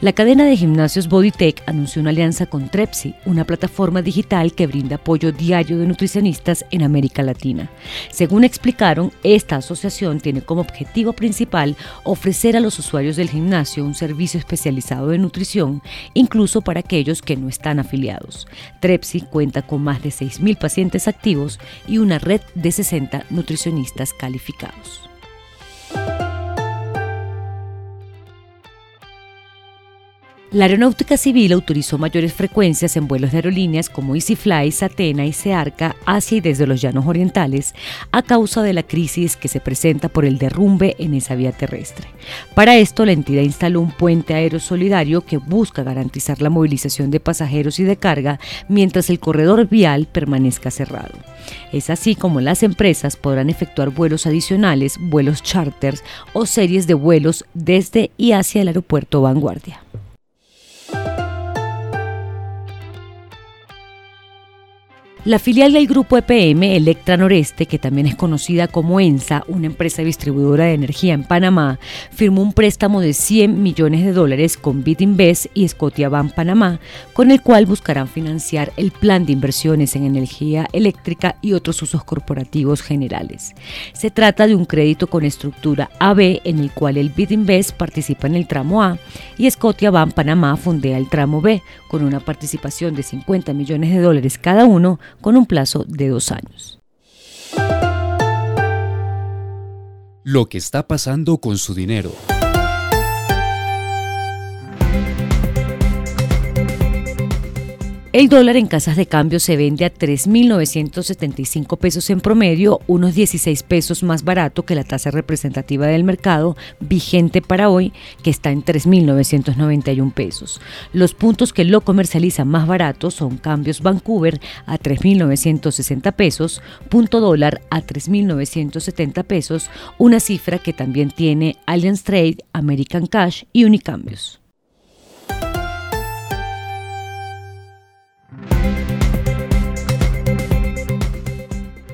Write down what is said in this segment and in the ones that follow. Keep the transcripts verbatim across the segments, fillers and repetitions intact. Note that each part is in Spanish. la cadena de gimnasios Bodytech anunció una alianza con Trepsi, una plataforma digital que brinda apoyo diario de nutricionistas en América Latina. Según explicaron, esta asociación tiene como objetivo principal ofrecer a los usuarios del gimnasio un servicio especializado de nutrición, incluso para aquellos que no están afiliados. Trepsi cuenta con más de seis mil pacientes activos y una red de sesenta nutricionistas calificados. La Aeronáutica Civil autorizó mayores frecuencias en vuelos de aerolíneas como EasyFly, Satena y Searca hacia y desde los Llanos Orientales a causa de la crisis que se presenta por el derrumbe en esa vía terrestre. Para esto, la entidad instaló un puente aéreo solidario que busca garantizar la movilización de pasajeros y de carga mientras el corredor vial permanezca cerrado. Es así como las empresas podrán efectuar vuelos adicionales, vuelos charters o series de vuelos desde y hacia el aeropuerto Vanguardia. La filial del grupo E P M, Electra Noreste, que también es conocida como Ensa, una empresa distribuidora de energía en Panamá, firmó un préstamo de cien millones de dólares con BitInvest y Scotiabank Panamá, con el cual buscarán financiar el plan de inversiones en energía eléctrica y otros usos corporativos generales. Se trata de un crédito con estructura A B en el cual el BitInvest participa en el tramo A y Scotiabank Panamá fondea el tramo B, con una participación de cincuenta millones de dólares cada uno, con un plazo de dos años. Lo que está pasando con su dinero. El dólar en casas de cambio se vende a tres mil novecientos setenta y cinco pesos en promedio, unos dieciséis pesos más barato que la tasa representativa del mercado vigente para hoy, que está en tres mil novecientos noventa y un pesos. Los puntos que lo comercializan más barato son Cambios Vancouver a tres mil novecientos sesenta pesos, Punto Dólar a tres mil novecientos setenta pesos, una cifra que también tiene Alliance Trade, American Cash y Unicambios.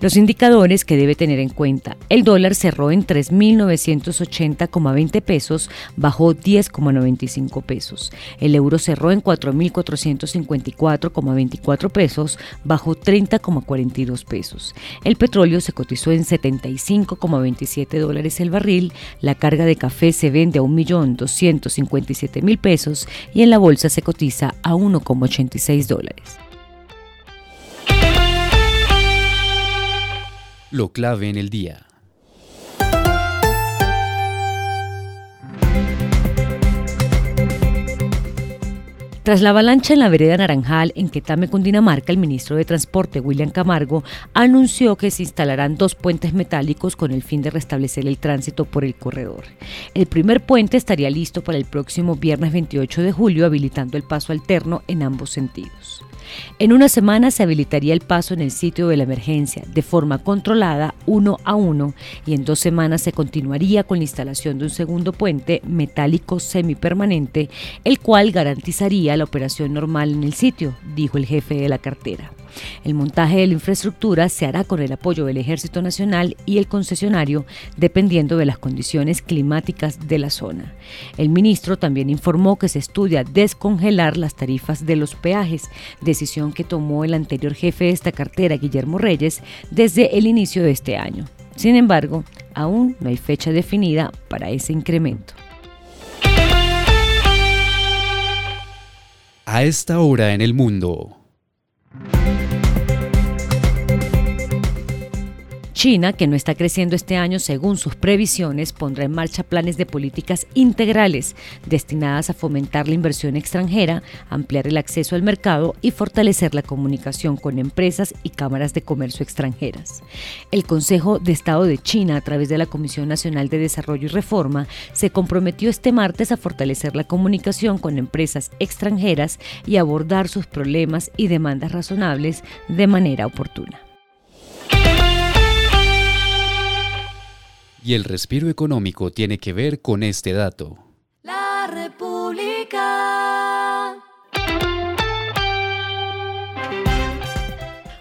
Los indicadores que debe tener en cuenta: el dólar cerró en tres mil novecientos ochenta coma veinte pesos, bajó diez coma noventa y cinco pesos. El euro cerró en cuatro mil cuatrocientos cincuenta y cuatro coma veinticuatro pesos, bajó treinta coma cuarenta y dos pesos. El petróleo se cotizó en setenta y cinco coma veintisiete dólares el barril, la carga de café se vende a un millón doscientos cincuenta y siete mil pesos y en la bolsa se cotiza a uno coma ochenta y seis dólares. Lo clave en el día. Tras la avalancha en la vereda Naranjal, en Quetame, Cundinamarca, el ministro de Transporte, William Camargo, anunció que se instalarán dos puentes metálicos con el fin de restablecer el tránsito por el corredor. El primer puente estaría listo para el próximo viernes veintiocho de julio, habilitando el paso alterno en ambos sentidos. En una semana se habilitaría el paso en el sitio de la emergencia, de forma controlada, uno a uno, y en dos semanas se continuaría con la instalación de un segundo puente metálico semipermanente, el cual garantizaría la operación normal en el sitio, dijo el jefe de la cartera. El montaje de la infraestructura se hará con el apoyo del Ejército Nacional y el concesionario, dependiendo de las condiciones climáticas de la zona. El ministro también informó que se estudia descongelar las tarifas de los peajes, decisión que tomó el anterior jefe de esta cartera, Guillermo Reyes, desde el inicio de este año. Sin embargo, aún no hay fecha definida para ese incremento. A esta hora en el mundo. China, que no está creciendo este año según sus previsiones, pondrá en marcha planes de políticas integrales destinadas a fomentar la inversión extranjera, ampliar el acceso al mercado y fortalecer la comunicación con empresas y cámaras de comercio extranjeras. El Consejo de Estado de China, a través de la Comisión Nacional de Desarrollo y Reforma, se comprometió este martes a fortalecer la comunicación con empresas extranjeras y abordar sus problemas y demandas razonables de manera oportuna. Y el respiro económico tiene que ver con este dato. La República.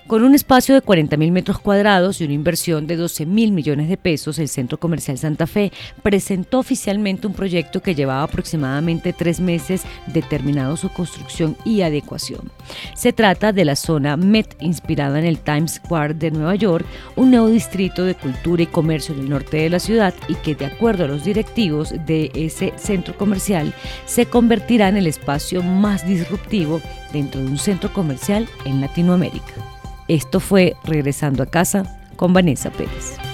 Con un espacio de cuarenta mil metros cuadrados y una inversión de doce mil millones de pesos, el Centro Comercial Santa Fe presentó oficialmente un proyecto que llevaba aproximadamente tres meses de terminado su construcción y adecuación. Se trata de la zona Met, inspirada en el Times Square de Nueva York, un nuevo distrito de cultura y comercio en el norte de la ciudad y que, de acuerdo a los directivos de ese centro comercial, se convertirá en el espacio más disruptivo dentro de un centro comercial en Latinoamérica. Esto fue Regresando a Casa con Vanessa Pérez.